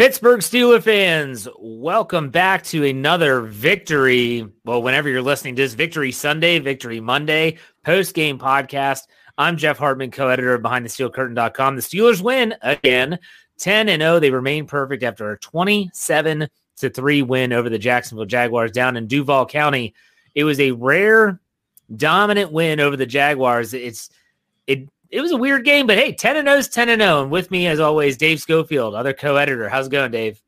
Pittsburgh Steelers fans, welcome back to another victory. Well, whenever you're listening to this, Victory Sunday, Victory Monday, post-game podcast. I'm Jeff Hartman, co-editor of BehindTheSteelCurtain.com. The Steelers win again, 10-0. They remain perfect after a 27-3 win over the Jacksonville Jaguars down in Duval County. It was a rare, dominant win over the Jaguars. It was a weird game, but hey, 10-0 is 10-0. And with me, as always, Dave Schofield, other co-editor. How's it going, Dave?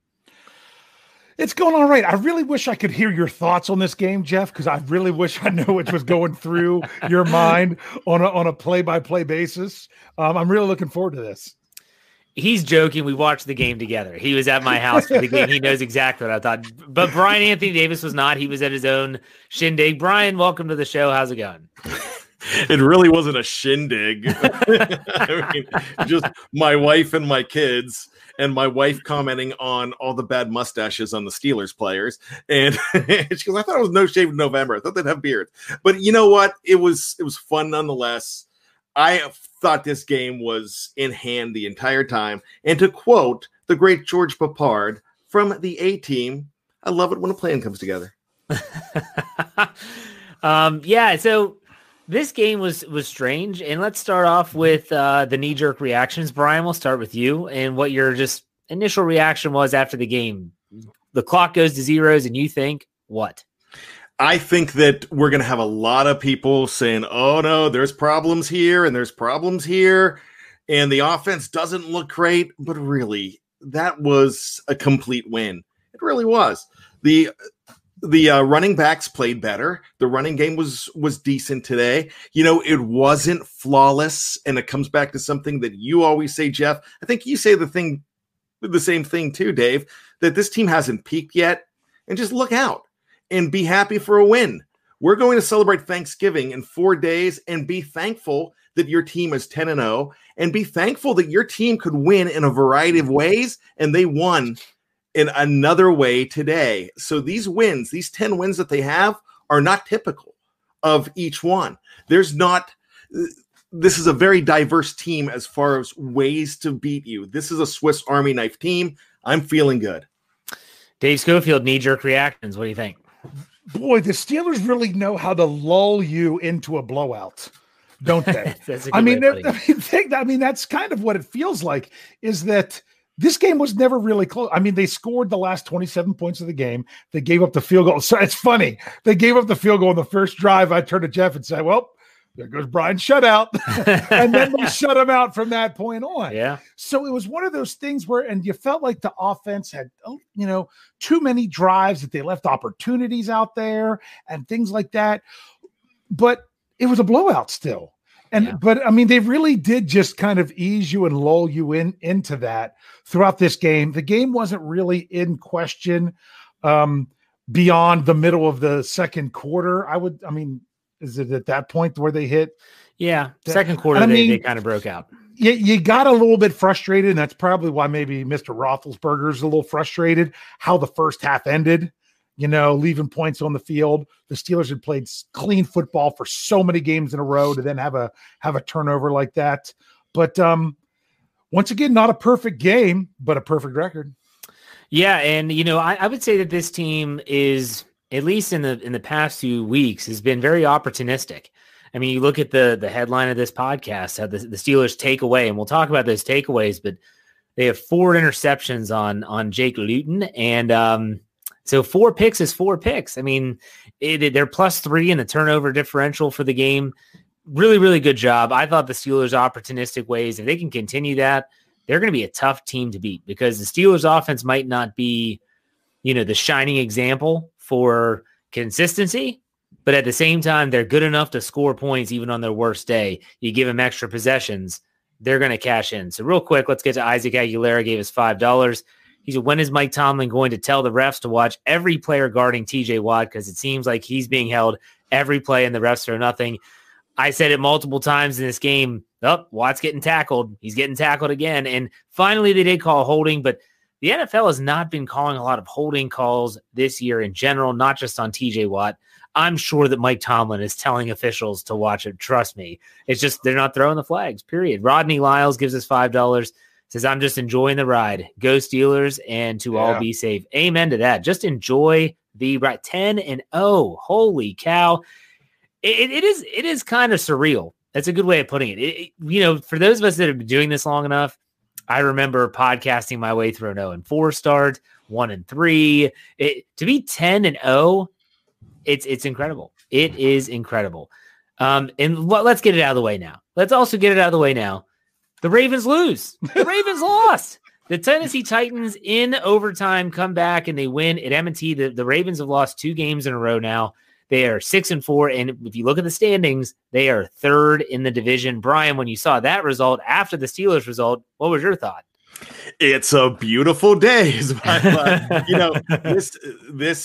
It's going all right. I really wish I could hear your thoughts on this game, Jeff, because I really wish I knew what was going through your mind on a play-by-play basis. I'm really looking forward to this. He's joking. We watched the game together. He was at my house for the game. He knows exactly what I thought. But Brian Anthony Davis was not. He was at his own shindig. Brian, welcome to the show. How's it going? It really wasn't a shindig. I mean, just my wife and my kids, and my wife commenting on all the bad mustaches on the Steelers players. And she goes, I thought it was No Shave in November. I thought they'd have beards. But you know what? It was fun nonetheless. I thought this game was in hand the entire time. And to quote the great George Papard from The A-Team, I love it when a plan comes together. So this game was strange, and let's start off with the knee-jerk reactions. Brian, we'll start with you and what your just initial reaction was after the game. The clock goes to zeros, and you think, what? I think that we're going to have a lot of people saying, oh, no, there's problems here, and there's problems here, and the offense doesn't look great. But really, that was a complete win. It really was. The running backs played better. The running game was decent today. You know, it wasn't flawless, and it comes back to something that you always say, Jeff. I think you say the same thing too, Dave, that this team hasn't peaked yet, and just look out and be happy for a win. We're going to celebrate Thanksgiving in 4 days and be thankful that your team is 10-0 and be thankful that your team could win in a variety of ways, and they won in another way today. So these wins, these 10 wins that they have, are not typical of each one. This is a very diverse team as far as ways to beat you. This is a Swiss Army knife team. I'm feeling good. Dave Schofield, knee-jerk reactions. What do you think? Boy, the Steelers really know how to lull you into a blowout, don't they? I mean, that's kind of what it feels like, is that this game was never really close. I mean, they scored the last 27 points of the game. They gave up the field goal. So it's funny. They gave up the field goal on the first drive. I turned to Jeff and said, well, there goes Brian's shutout. And then they shut him out from that point on. Yeah. So it was one of those things where, and you felt like the offense had, you know, too many drives that they left opportunities out there and things like that. But it was a blowout still. And yeah. But I mean, they really did just kind of ease you and lull you into that throughout this game. The game wasn't really in question beyond the middle of the second quarter. Is it at that point where they hit? Yeah, second quarter they kind of broke out. You got a little bit frustrated, and that's probably why maybe Mr. Roethlisberger's a little frustrated how the first half ended. You know, leaving points on the field. The Steelers had played clean football for so many games in a row to then have a turnover like that. But once again, not a perfect game, but a perfect record. Yeah, and you know, I would say that this team is, at least in the past few weeks, has been very opportunistic. I mean, you look at the headline of this podcast, how the Steelers take away, and we'll talk about those takeaways. But they have 4 interceptions on Jake Luton, and so 4 picks is 4 picks. I mean, they're +3 in the turnover differential for the game. Really, really good job. I thought the Steelers' opportunistic ways, if they can continue that, they're going to be a tough team to beat, because the Steelers' offense might not be, you know, the shining example for consistency, but at the same time, they're good enough to score points even on their worst day. You give them extra possessions, they're going to cash in. So real quick, let's get to Isaac Aguilera, gave us $5. He said, when is Mike Tomlin going to tell the refs to watch every player guarding TJ Watt? Because it seems like he's being held every play and the refs are nothing. I said it multiple times in this game. Oh, Watt's getting tackled. He's getting tackled again. And finally, they did call holding, but the NFL has not been calling a lot of holding calls this year in general, not just on TJ Watt. I'm sure that Mike Tomlin is telling officials to watch it. Trust me. It's just they're not throwing the flags, period. Rodney Lyles gives us $5. says, I'm just enjoying the ride. Go Steelers, and to all be safe. Amen to that. Just enjoy the ride. 10-0. Holy cow. It is kind of surreal. That's a good way of putting it. For those of us that have been doing this long enough, I remember podcasting my way through an 0-4 start, 1-3. To be 10-0, it's incredible. It is incredible. Let's get it out of the way now. Let's also get it out of the way now. The Ravens lose. The Ravens lost. The Tennessee Titans in overtime come back and they win at M&T. The Ravens have lost 2 games in a row now. They are 6-4. And if you look at the standings, they are 3rd in the division. Brian, when you saw that result after the Steelers result, what was your thought? It's a beautiful day. This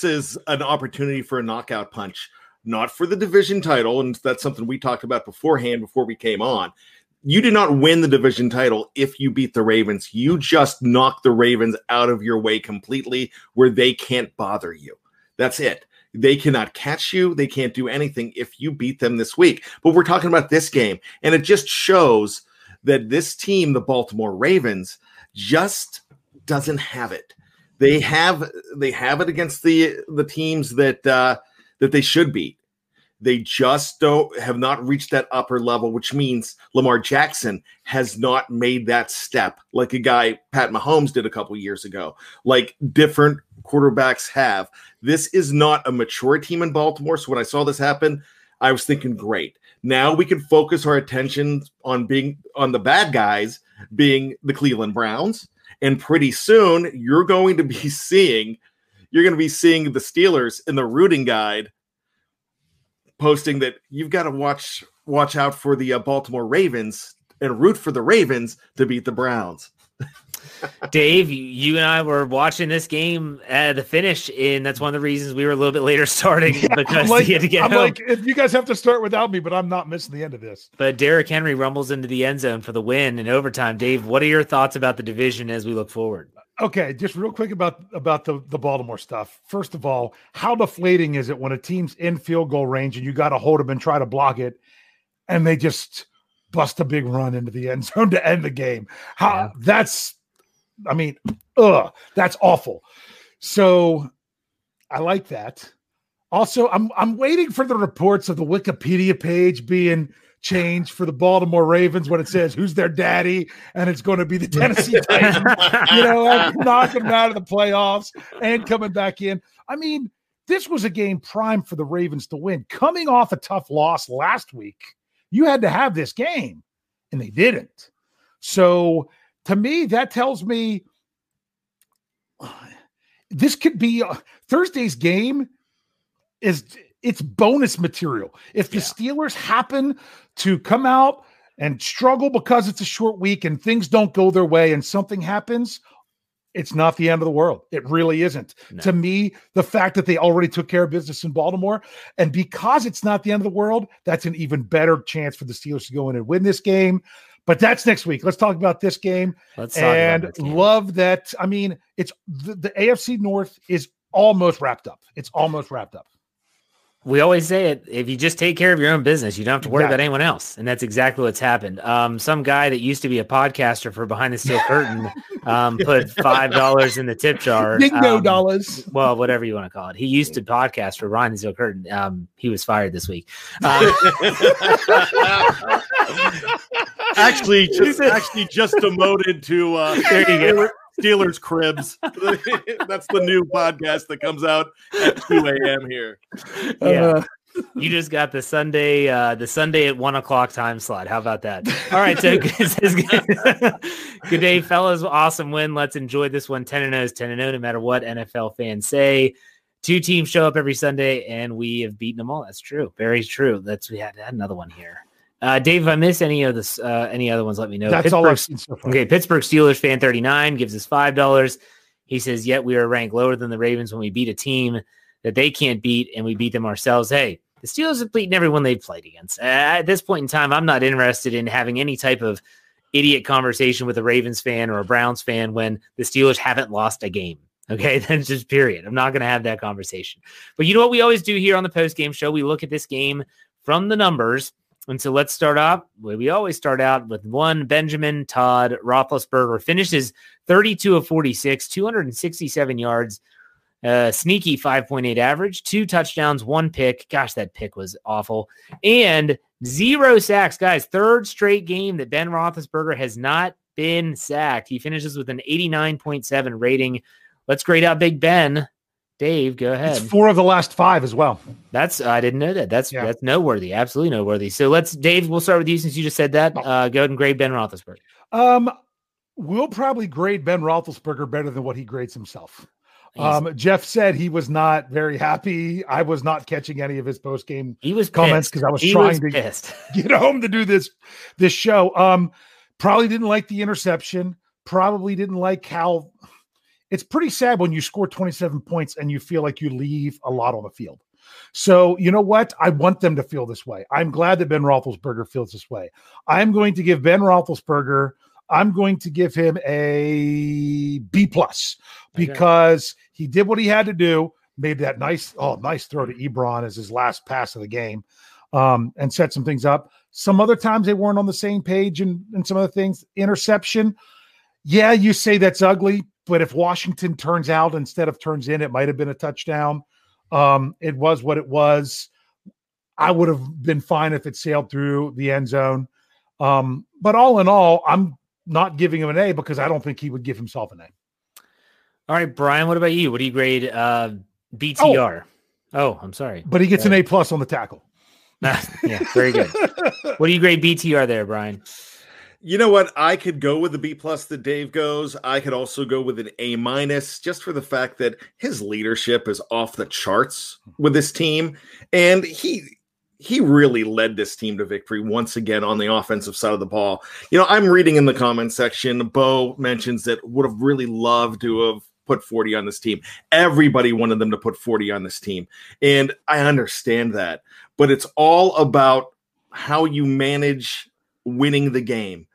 is an opportunity for a knockout punch, not for the division title. And that's something we talked about beforehand before we came on. You did not win the division title if you beat the Ravens. You just knocked the Ravens out of your way completely where they can't bother you. That's it. They cannot catch you. They can't do anything if you beat them this week. But we're talking about this game, and it just shows that this team, the Baltimore Ravens, just doesn't have it. They have it against the teams that they should beat. They just have not reached that upper level, which means Lamar Jackson has not made that step like a guy Pat Mahomes did a couple years ago, like different quarterbacks have. This is not a mature team in Baltimore. So when I saw this happen, I was thinking, great. Now we can focus our attention on the bad guys being the Cleveland Browns. And pretty soon you're going to be seeing the Steelers in the rooting guide posting that you've got to watch out for the Baltimore Ravens and root for the Ravens to beat the Browns. Dave, you and I were watching this game at the finish, and that's one of the reasons we were a little bit later starting because he had to get home. Like, if you guys have to start without me, but I'm not missing the end of this. But Derrick Henry rumbles into the end zone for the win in overtime. Dave, what are your thoughts about the division as we look forward? Okay, just real quick about the Baltimore stuff. First of all, how deflating is it when a team's in field goal range and you got to hold them and try to block it, and they just bust a big run into the end zone to end the game? That's awful. So I like that. Also, I'm waiting for the reports of the Wikipedia page being changed for the Baltimore Ravens when it says who's their daddy, and it's going to be the Tennessee Titans. Knocking them out of the playoffs and coming back in. I mean, this was a game prime for the Ravens to win. Coming off a tough loss last week, you had to have this game, and they didn't. So to me, that tells me this could be Thursday's game it's bonus material. If the Steelers happen to come out and struggle because it's a short week and things don't go their way and something happens, it's not the end of the world. It really isn't. No. To me, the fact that they already took care of business in Baltimore, and because it's not the end of the world, that's an even better chance for the Steelers to go in and win this game. But that's next week. Let's talk about this game. Love that. I mean, it's the AFC North is almost wrapped up. It's almost wrapped up. We always say it, if you just take care of your own business, you don't have to worry about anyone else. And that's exactly what's happened. Some guy that used to be a podcaster for Behind the Steel Curtain put $5 in the tip jar. Dingo dollars. Well, whatever you want to call it. He used to podcast for Behind the Steel Curtain. He was fired this week. Actually just demoted to Steelers Cribs. That's the new podcast that comes out at 2 a.m. here. Yeah. You just got the Sunday at 1:00 time slot. How about that? All right. So good day, fellas. Awesome win. Let's enjoy this one. 10-0 is 10-0, no matter what NFL fans say. 2 teams show up every Sunday, and we have beaten them all. That's true. Very true. We had another one here. Dave, if I miss any of this, any other ones, let me know. That's all I've seen so far. Okay, Pittsburgh Steelers fan 39 gives us $5. He says, yet we are ranked lower than the Ravens when we beat a team that they can't beat, and we beat them ourselves. Hey, the Steelers have beaten everyone they've played against. At this point in time, I'm not interested in having any type of idiot conversation with a Ravens fan or a Browns fan when the Steelers haven't lost a game. Okay, that's just period. I'm not going to have that conversation. But you know what we always do here on the post-game show? We look at this game from the numbers. And so let's start off the way we always start out with one. Benjamin Todd Roethlisberger finishes 32 of 46, 267 yards, sneaky 5.8 average, 2 touchdowns, 1 pick. Gosh, that pick was awful. And 0 sacks. Guys, third straight game that Ben Roethlisberger has not been sacked. He finishes with an 89.7 rating. Let's grade out Big Ben. Dave, go ahead. It's 4 of the last 5 as well. That's I didn't know that. That's noteworthy. Absolutely noteworthy. So let's, Dave, we'll start with you since you just said that. Go ahead and grade Ben Roethlisberger. We'll probably grade Ben Roethlisberger better than what he grades himself. Jeff said he was not very happy. I was not catching any of his post game comments because I was trying to get home to do this show. Probably didn't like the interception. Probably didn't like how. It's pretty sad when you score 27 points and you feel like you leave a lot on the field. So you know what? I want them to feel this way. I'm glad that Ben Roethlisberger feels this way. I'm going to give Ben Roethlisberger, I'm going to give him a B+ because he did what he had to do, made that nice throw to Ebron as his last pass of the game, and set some things up. Some other times they weren't on the same page and some other things. Interception. Yeah, you say that's ugly. But if Washington turns out instead of turns in, it might have been a touchdown. It was what it was. I would have been fine if it sailed through the end zone. But all in all, I'm not giving him an A because I don't think he would give himself an A. All right, Brian, what about you? What do you grade BTR? Oh, I'm sorry. But he gets an A+ on the tackle. Yeah, very good. What do you grade BTR there, Brian? You know what? I could go with the B+ that Dave goes. I could also go with an A- just for the fact that his leadership is off the charts with this team. And he really led this team to victory once again on the offensive side of the ball. You know, I'm reading in the comment section, Bo mentions that would have really loved to have put 40 on this team. Everybody wanted them to put 40 on this team. And I understand that. But it's all about how you manage winning the game.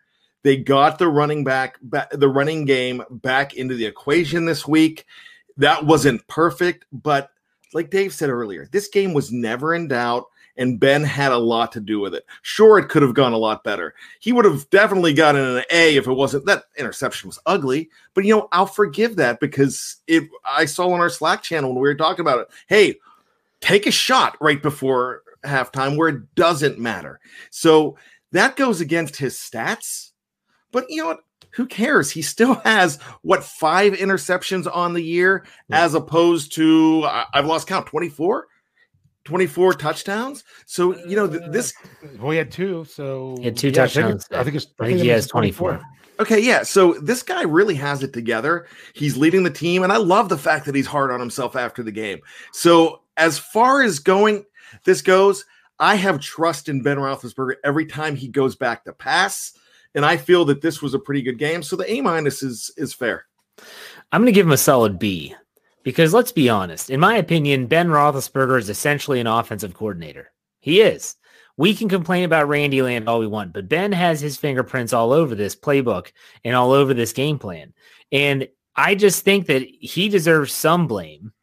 They got the running game back into the equation this week. That wasn't perfect, but like Dave said earlier, this game was never in doubt, and Ben had a lot to do with it. Sure, it could have gone a lot better. He would have definitely gotten an A if it wasn't. That interception was ugly, but you know, I'll forgive that because I saw on our Slack channel when we were talking about it, hey, take a shot right before halftime where it doesn't matter. So that goes against his stats. But you know what? Who cares? He still has, 5 interceptions on the year as opposed to, I've lost count, 24 touchdowns. So, you know, this. Well, he had 2. So he had 2 touchdowns. I think he has 24. Okay. Yeah. So this guy really has it together. He's leading the team. And I love the fact that he's hard on himself after the game. So as far as this goes, I have trust in Ben Roethlisberger every time he goes back to pass. And I feel that this was a pretty good game. So the A- is fair. I'm going to give him a solid B because let's be honest. In my opinion, Ben Roethlisberger is essentially an offensive coordinator. He is. We can complain about Randy Land all we want, but Ben has his fingerprints all over this playbook and all over this game plan. And I just think that he deserves some blame,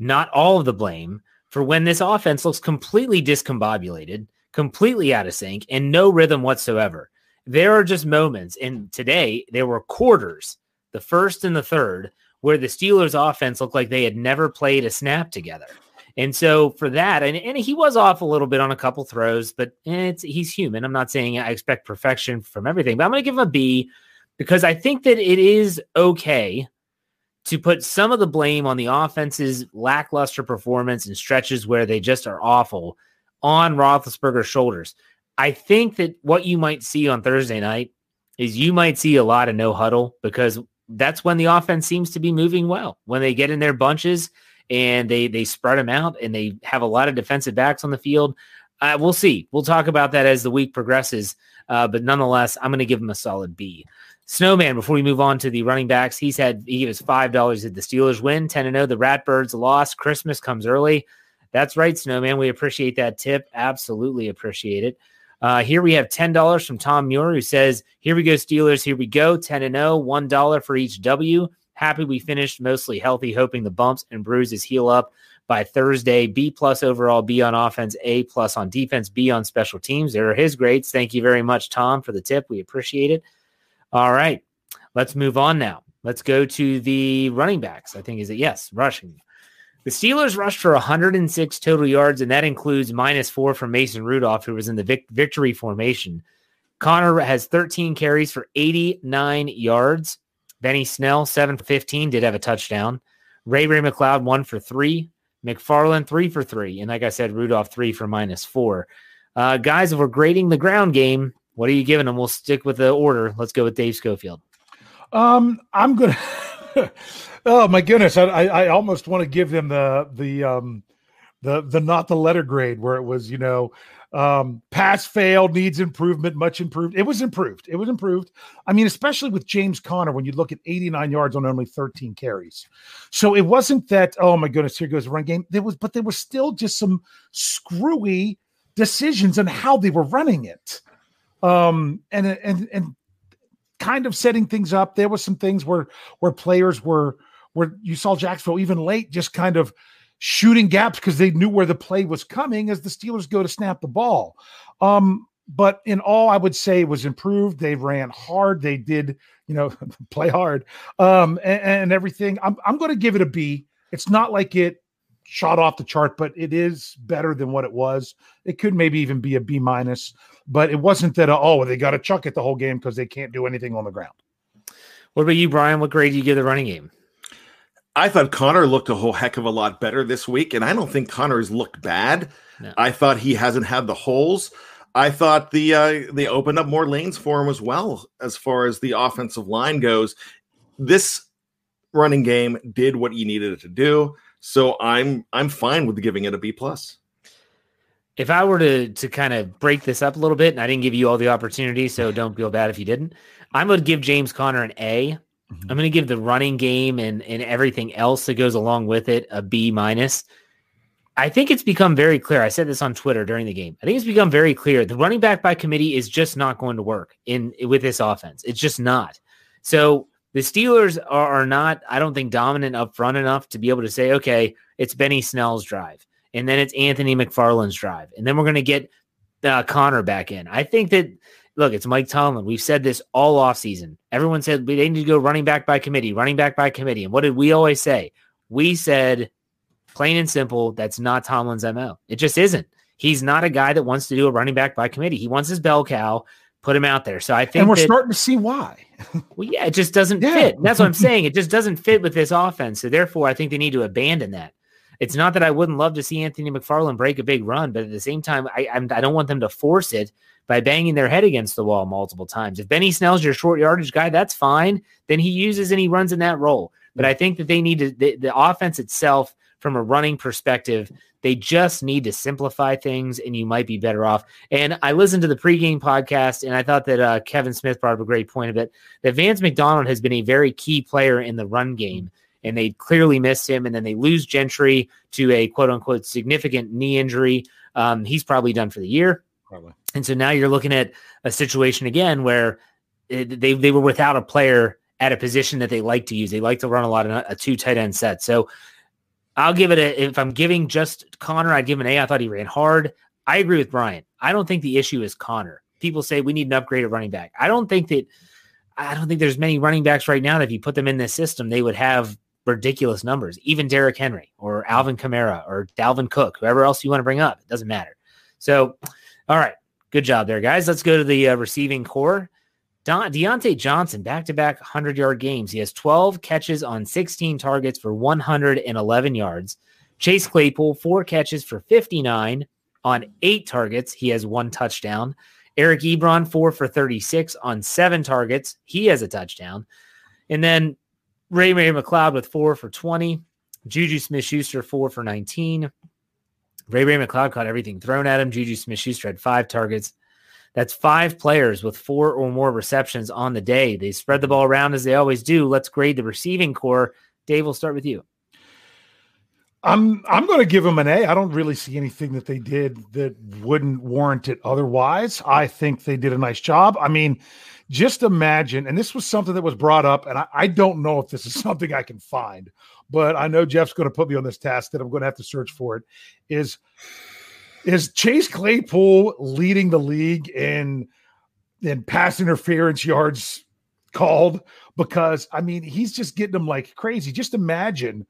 not all of the blame, for when this offense looks completely discombobulated, completely out of sync, and no rhythm whatsoever. There are just moments, and today there were quarters, the first and the third, where the Steelers offense looked like they had never played a snap together. And so for that, and he was off a little bit on a couple throws, but he's human. I'm not saying I expect perfection from everything, but I'm going to give him a B because I think that it is okay to put some of the blame on the offense's lackluster performance and stretches where they just are awful on Roethlisberger's shoulders. I think that what you might see on Thursday night is you might see a lot of no huddle because that's when the offense seems to be moving well, when they get in their bunches and they spread them out and they have a lot of defensive backs on the field. We'll see. We'll talk about that as the week progresses. But nonetheless, I'm going to give him a solid B. Snowman, before we move on to the running backs, he gives $5 at the Steelers win, 10-0. The Ratbirds lost. Christmas comes early. That's right, Snowman. We appreciate that tip. Absolutely appreciate it. Here we have $10 from Tom Muir, who says, here we go, Steelers, here we go, 10-0, $1 for each W. Happy we finished mostly healthy, hoping the bumps and bruises heal up by Thursday. B+ overall, B on offense, A+ on defense, B on special teams. There are his grades. Thank you very much, Tom, for the tip. We appreciate it. All right, let's move on now. Let's go to the running backs. I think, is it? Yes, rushing. The Steelers rushed for 106 total yards, and that includes -4 for Mason Rudolph, who was in the victory formation. Connor has 13 carries for 89 yards. Benny Snell, 7 for 15, did have a touchdown. Ray Ray McCloud, 1 for 3. McFarland, 3 for 3. And like I said, Rudolph, 3 for -4. Guys, if we're grading the ground game, what are you giving them? We'll stick with the order. Let's go with Dave Schofield. I'm going to... Oh my goodness! I almost want to give them the not the letter grade where it was, you know, pass fail, needs improvement, much improved. It was improved. I mean, especially with James Conner, when you look at 89 yards on only 13 carries. So it wasn't that, oh my goodness, here goes the run game. There were still just some screwy decisions on how they were running it, and kind of setting things up. There were some things where players where you saw Jacksonville even late just kind of shooting gaps because they knew where the play was coming as the Steelers go to snap the ball. But in all, I would say it was improved. They ran hard. They did, you know, play hard and everything. I'm going to give it a B. It's not like it shot off the chart, but it is better than what it was. It could maybe even be a B-, but it wasn't that, they got to chuck it the whole game because they can't do anything on the ground. What about you, Brian? What grade do you give the running game? I thought Connor looked a whole heck of a lot better this week, and I don't think Connor has looked bad. No. I thought he hasn't had the holes. I thought they opened up more lanes for him as well as far as the offensive line goes. This running game did what you needed it to do, so I'm fine with giving it a B+. If I were to kind of break this up a little bit, and I didn't give you all the opportunity, so don't feel bad if you didn't, I'm going to give James Conner an A. I'm going to give the running game and everything else that goes along with it a B-. I think it's become very clear. I said this on Twitter during the game. I think it's become very clear. The running back by committee is just not going to work with this offense. It's just not. So the Steelers are not, I don't think, dominant up front enough to be able to say, okay, it's Benny Snell's drive, and then it's Anthony McFarland's drive, and then we're going to get Connor back in. I think that, look, it's Mike Tomlin. We've said this all offseason. Everyone said they need to go running back by committee. And what did we always say? We said, plain and simple, that's not Tomlin's MO. It just isn't. He's not a guy that wants to do a running back by committee. He wants his bell cow. Put him out there. So I think, and we're starting to see why. Well, yeah, it just doesn't fit. That's what I'm saying. It just doesn't fit with this offense. So therefore, I think they need to abandon that. It's not that I wouldn't love to see Anthony McFarland break a big run, but at the same time, I don't want them to force it by banging their head against the wall multiple times. If Benny Snell's your short yardage guy, that's fine. Then he uses and he runs in that role. But I think that they need to, the offense itself, from a running perspective, they just need to simplify things, and you might be better off. And I listened to the pregame podcast, and I thought that Kevin Smith brought up a great point of it, that Vance McDonald has been a very key player in the run game, and they clearly missed him, and then they lose Gentry to a quote-unquote significant knee injury. He's probably done for the year. Probably. And so now you're looking at a situation again where they were without a player at a position that they like to use. They like to run a lot of a two tight end set. So I'll give it if I'm giving just Connor, I'd give him an A. I thought he ran hard. I agree with Brian. I don't think the issue is Connor. People say we need an upgrade at running back. I don't think there's many running backs right now that if you put them in this system, they would have ridiculous numbers. Even Derrick Henry or Alvin Kamara or Dalvin Cook, whoever else you want to bring up, it doesn't matter. So, all right, good job there, guys. Let's go to the receiving core. Diontae Johnson, back-to-back 100-yard games. He has 12 catches on 16 targets for 111 yards. Chase Claypool, 4 catches for 59 on 8 targets. He has 1 touchdown. Eric Ebron, 4 for 36 on 7 targets. He has a touchdown. And then Ray Ray McCloud with 4 for 20. Juju Smith-Schuster, 4 for 19. Ray Ray McCloud caught everything thrown at him. Juju Smith-Schuster had 5 targets. That's 5 players with 4 or more receptions on the day. They spread the ball around as they always do. Let's grade the receiving core. Dave, we'll start with you. I'm going to give them an A. I don't really see anything that they did that wouldn't warrant it otherwise. I think they did a nice job. I mean, just imagine, and this was something that was brought up, and I don't know if this is something I can find, but I know Jeff's going to put me on this task that I'm going to have to search for it, is Chase Claypool leading the league in pass interference yards called? Because, I mean, he's just getting them like crazy. Just imagine,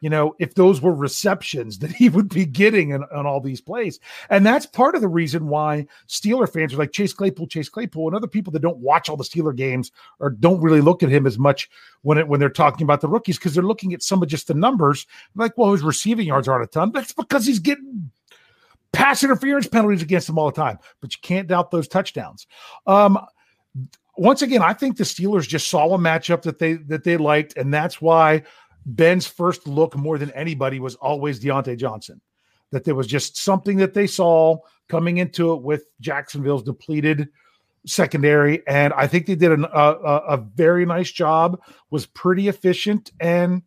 you know, if those were receptions that he would be getting on all these plays. And that's part of the reason why Steeler fans are like, Chase Claypool, and other people that don't watch all the Steeler games or don't really look at him as much when they're talking about the rookies, because they're looking at some of just the numbers. Like, well, his receiving yards aren't a ton. That's because he's getting pass interference penalties against him all the time. But you can't doubt those touchdowns. Once again, I think the Steelers just saw a matchup that they liked, and that's why – Ben's first look more than anybody was always Diontae Johnson, that there was just something that they saw coming into it with Jacksonville's depleted secondary. And I think they did a very nice job, was pretty efficient. And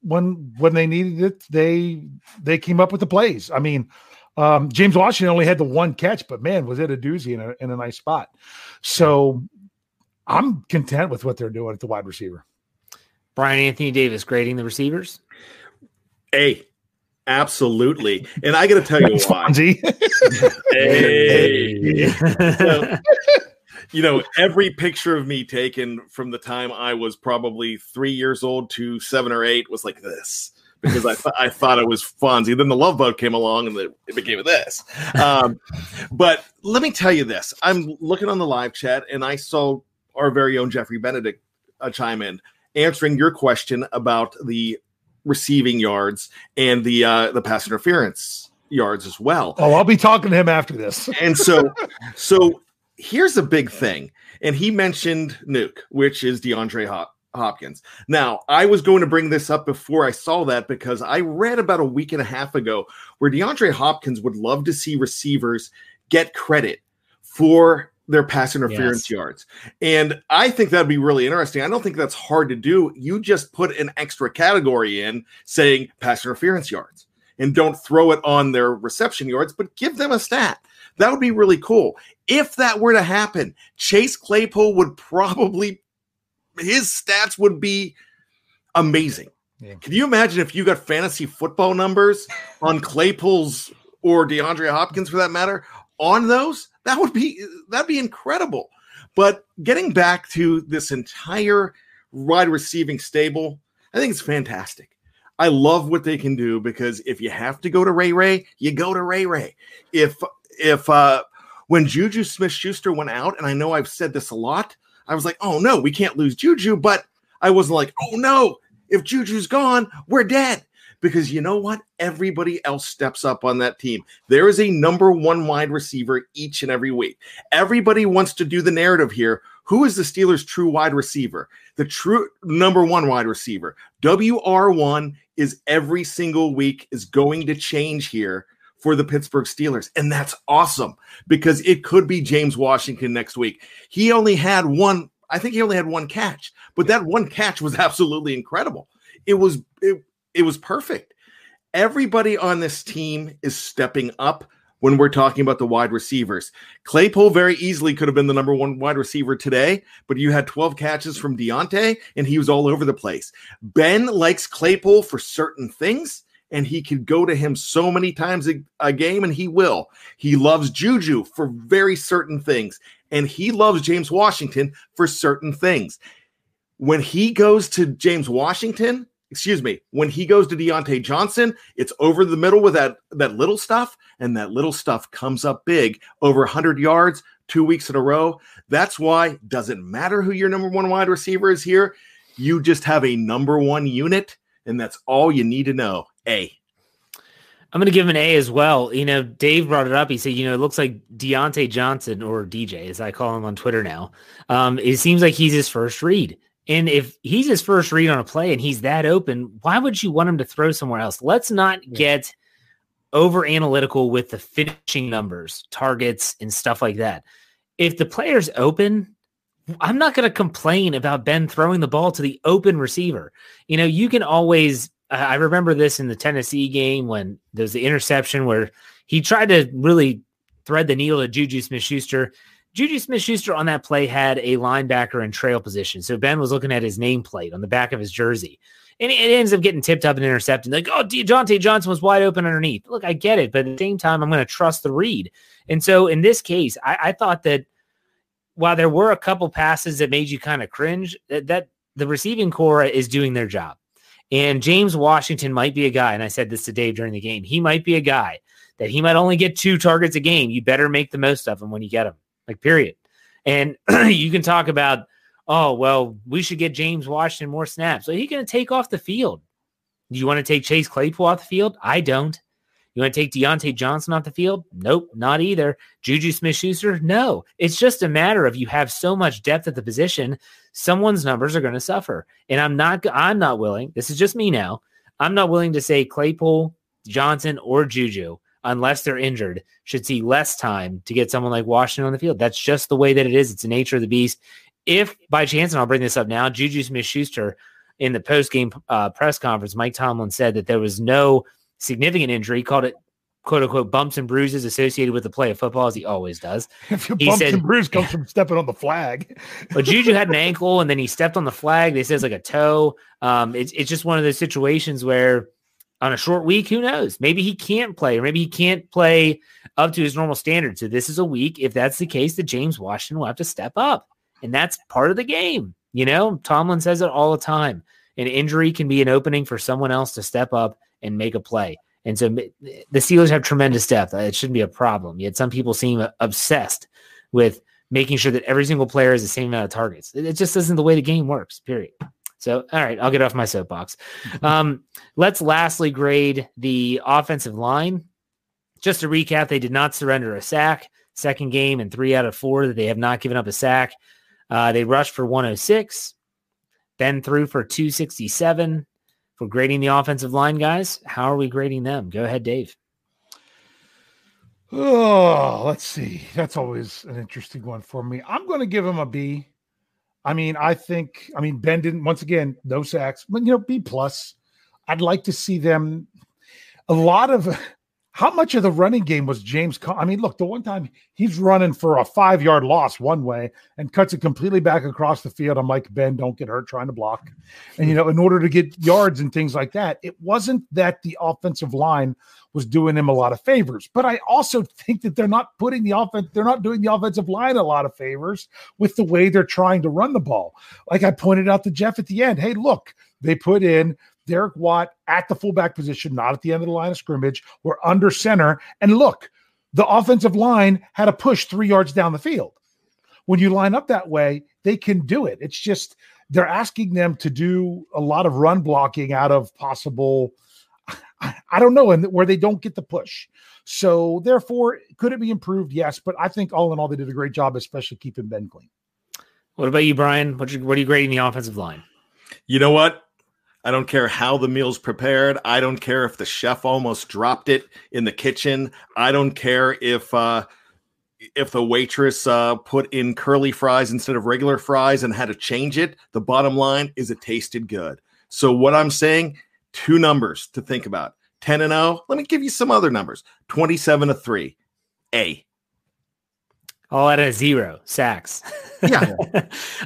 when they needed it, they came up with the plays. I mean, James Washington only had the one catch, but man, was it a doozy in a nice spot. So I'm content with what they're doing at the wide receiver. Brian Anthony Davis grading the receivers? A, absolutely. And I got to tell you why. Hey. So, you know, every picture of me taken from the time I was probably 3 years old to 7 or 8 was like this, because I thought it was Fonzie. Then the Love Boat came along and it became this. But let me tell you this. I'm looking on the live chat and I saw our very own Jeffrey Benedict chime in, answering your question about the receiving yards and the pass interference yards as well. Oh, I'll be talking to him after this. And so here's a big thing. And he mentioned Nuke, which is DeAndre Hopkins. Now, I was going to bring this up before I saw that, because I read about a week and a half ago where DeAndre Hopkins would love to see receivers get credit for their pass interference yards. And I think that'd be really interesting. I don't think that's hard to do. You just put an extra category in saying pass interference yards and don't throw it on their reception yards, but give them a stat. That would be really cool. If that were to happen, Chase Claypool would probably, his stats would be amazing. Yeah. Can you imagine if you got fantasy football numbers on Claypool's, or DeAndre Hopkins for that matter, on those? That'd be incredible. But getting back to this entire wide receiving stable, I think it's fantastic. I love what they can do, because if you have to go to Ray Ray, you go to Ray Ray. If when Juju Smith-Schuster went out, and I know I've said this a lot, I was like, oh no, we can't lose Juju. But I wasn't like, oh no, if Juju's gone, we're dead. Because you know what? Everybody else steps up on that team. There is a number one wide receiver each and every week. Everybody wants to do the narrative here. Who is the Steelers' true wide receiver? The true number one wide receiver. WR1 is every single week is going to change here for the Pittsburgh Steelers. And that's awesome, because it could be James Washington next week. He only had one catch, but that one catch was absolutely incredible. It was perfect. Everybody on this team is stepping up when we're talking about the wide receivers. Claypool very easily could have been the number one wide receiver today, but you had 12 catches from Diontae, and he was all over the place. Ben likes Claypool for certain things, and he could go to him so many times a game, and he will. He loves Juju for very certain things, and he loves James Washington for certain things. When he goes to James Washington, when he goes to Diontae Johnson, it's over the middle with that little stuff, and that little stuff comes up big, over 100 yards, 2 weeks in a row. That's why it doesn't matter who your number one wide receiver is here. You just have a number one unit, and that's all you need to know. A. I'm going to give an A as well. You know, Dave brought it up. He said, you know, it looks like Diontae Johnson, or DJ, as I call him on Twitter now, it seems like he's his first read. And if he's his first read on a play and he's that open, why would you want him to throw somewhere else? Let's not get over analytical with the finishing numbers, targets, and stuff like that. If the player's open, I'm not going to complain about Ben throwing the ball to the open receiver. You know, you can always I remember this in the Tennessee game when there's the interception where he tried to really thread the needle to Juju Smith-Schuster. Juju Smith-Schuster on that play had a linebacker in trail position. So Ben was looking at his nameplate on the back of his jersey, and it ends up getting tipped up and intercepted. Like, oh, Diontae Johnson was wide open underneath. Look, I get it, but at the same time, I'm going to trust the read. And so in this case, I thought that while there were a couple passes that made you kind of cringe, that the receiving corps is doing their job. And James Washington might be a guy, and I said this to Dave during the game, he might be a guy that he might only get 2 targets a game. You better make the most of them when you get them, like, period. And you can talk about, oh, well, we should get James Washington more snaps. So he's going to take off the field. Do you want to take Chase Claypool off the field? I don't. You want to take Diontae Johnson off the field? Nope, not either. Juju Smith-Schuster? No. It's just a matter of you have so much depth at the position, someone's numbers are going to suffer. And I'm not willing, this is just me now, I'm not willing to say Claypool, Johnson, or Juju, unless they're injured, should see less time to get someone like Washington on the field. That's just the way that it is. It's the nature of the beast. If, by chance, and I'll bring this up now, Juju Smith-Schuster in the post-game press conference, Mike Tomlin said that there was no significant injury, called it quote-unquote bumps and bruises associated with the play of football, as he always does. If your bumps and bruise comes from stepping on the flag. But Juju had an ankle, and then he stepped on the flag. They says like a toe. It's just one of those situations where on a short week, who knows? Maybe he can't play, or maybe he can't play up to his normal standard. So this is a week, if that's the case, that James Washington will have to step up. And that's part of the game. You know, Tomlin says it all the time. An injury can be an opening for someone else to step up and make a play. And so the Steelers have tremendous depth. It shouldn't be a problem. Yet some people seem obsessed with making sure that every single player has the same amount of targets. It just isn't the way the game works, period. So, all right, I'll get off my soapbox. Let's lastly grade the offensive line. Just to recap, they did not surrender a sack. Second game and 3 out of 4 that they have not given up a sack. They rushed for 106. Ben threw for 267. If we're grading the offensive line, guys, how are we grading them? Go ahead, Dave. Oh, let's see. That's always an interesting one for me. I'm going to give him a B. I mean, Ben didn't, once again, no sacks, but, you know, B plus. I'd like to see them how much of the running game was James Conner? I mean, look, the one time he's running for a 5-yard loss one way and cuts it completely back across the field. I'm like, Ben, don't get hurt trying to block. And, you know, in order to get yards and things like that, it wasn't that the offensive line was doing him a lot of favors. But I also think that they're not doing the offensive line a lot of favors with the way they're trying to run the ball. Like I pointed out to Jeff at the end, hey, look, they put in Derrick Watt at the fullback position, not at the end of the line of scrimmage, or under center. And look, the offensive line had a push 3 yards down the field. When you line up that way, they can do it. It's just they're asking them to do a lot of run blocking out of possible, I don't know, and where they don't get the push. So therefore, could it be improved? Yes, but I think all in all, they did a great job, especially keeping Ben clean. What about you, Brian? What are you grading the offensive line? You know what? I don't care how the meal's prepared. I don't care if the chef almost dropped it in the kitchen. I don't care if the waitress put in curly fries instead of regular fries and had to change it. The bottom line is it tasted good. So what I'm saying, 2 numbers to think about, 10-0. Let me give you some other numbers, 27-3, A. All at a 0 sacks. Yeah.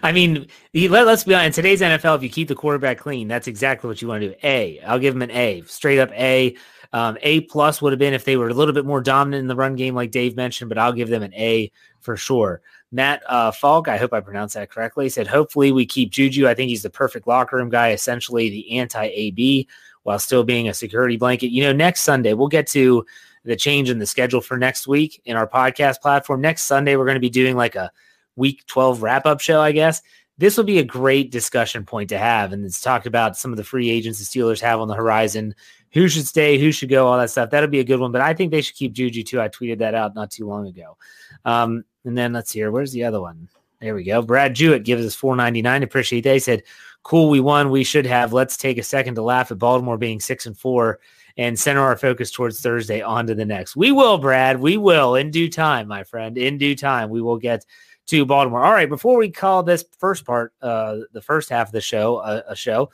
I mean, let's be honest. In today's NFL, if you keep the quarterback clean, that's exactly what you want to do. A. I'll give them an A, straight up A. A plus would have been if they were a little bit more dominant in the run game, like Dave mentioned, but I'll give them an A for sure. Matt Falk, I hope I pronounced that correctly, said, hopefully we keep Juju. I think he's the perfect locker room guy, essentially the anti-AB while still being a security blanket. You know, next Sunday, we'll get to the change in the schedule for next week in our podcast platform. Next Sunday, we're going to be doing like a week 12 wrap-up show, I guess. This will be a great discussion point to have, and it's talk about some of the free agents the Steelers have on the horizon, who should stay, who should go, all that stuff. That'll be a good one, but I think they should keep Juju too. I tweeted that out not too long ago. And then let's see here. Where's the other one? There we go. Brad Jewett gives us $4.99. Appreciate that. He said, cool, we won. We should have. Let's take a second to laugh at Baltimore being 6-4. And center our focus towards Thursday on to the next. We will, Brad. We will in due time, my friend. In due time, we will get to Baltimore. All right, before we call this first part, the first half of the show, a show,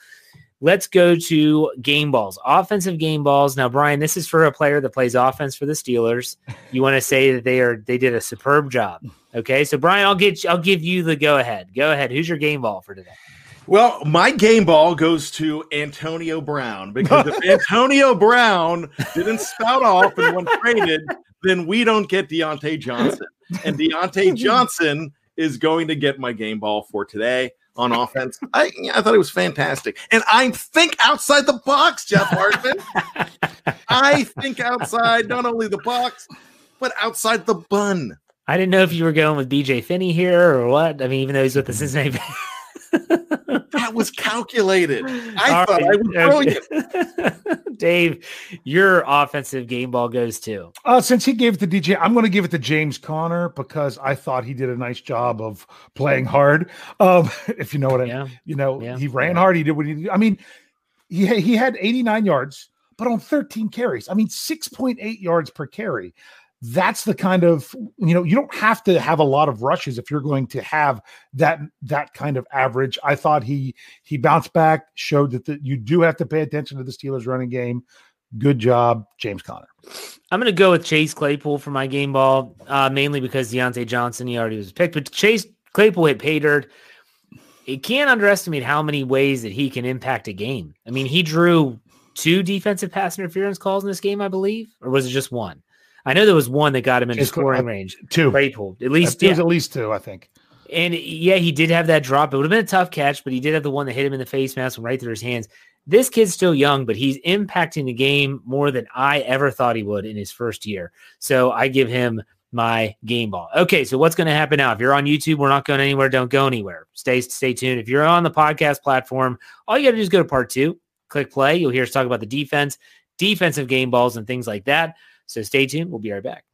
Let's go to game balls, offensive game balls. Now, Brian, this is for a player that plays offense for the Steelers. You want to say that they did a superb job. Okay, so Brian, I'll give you the go ahead. Go ahead. Who's your game ball for today? Well, my game ball goes to Antonio Brown, because if Antonio Brown didn't spout off and won traded, then we don't get Diontae Johnson. And Diontae Johnson is going to get my game ball for today on offense. I thought it was fantastic. And I think outside the box, Jeff Hartman. I think outside not only the box, but outside the bun. I didn't know if you were going with BJ Finney here or what. I mean, even though he's with the Cincinnati Bengals. That was calculated. I thought I was brilliant. Dave, your offensive game ball goes to. Since he gave it to DJ, I'm going to give it to James Conner, because I thought he did a nice job of playing hard. If you know what I mean, he ran hard. He did what he did. I mean, he had 89 yards, but on 13 carries. I mean, 6.8 yards per carry. That's the kind of, you don't have to have a lot of rushes if you're going to have that kind of average. I thought he bounced back, showed that you do have to pay attention to the Steelers running game. Good job, James Conner. I'm going to go with Chase Claypool for my game ball, mainly because Diontae Johnson, he already was picked, but Chase Claypool hit pay dirt. You can't underestimate how many ways that he can impact a game. I mean, he drew 2 defensive pass interference calls in this game, I believe, or was it just one? I know there was one that got him into scoring range. 2. Claypool. At least 2, I think. And, he did have that drop. It would have been a tough catch, but he did have the one that hit him in the face mask right through his hands. This kid's still young, but he's impacting the game more than I ever thought he would in his first year. So I give him my game ball. Okay, so what's going to happen now? If you're on YouTube, we're not going anywhere. Don't go anywhere. Stay tuned. If you're on the podcast platform, all you got to do is go to part 2, click play. You'll hear us talk about the defense, defensive game balls, and things like that. So stay tuned. We'll be right back.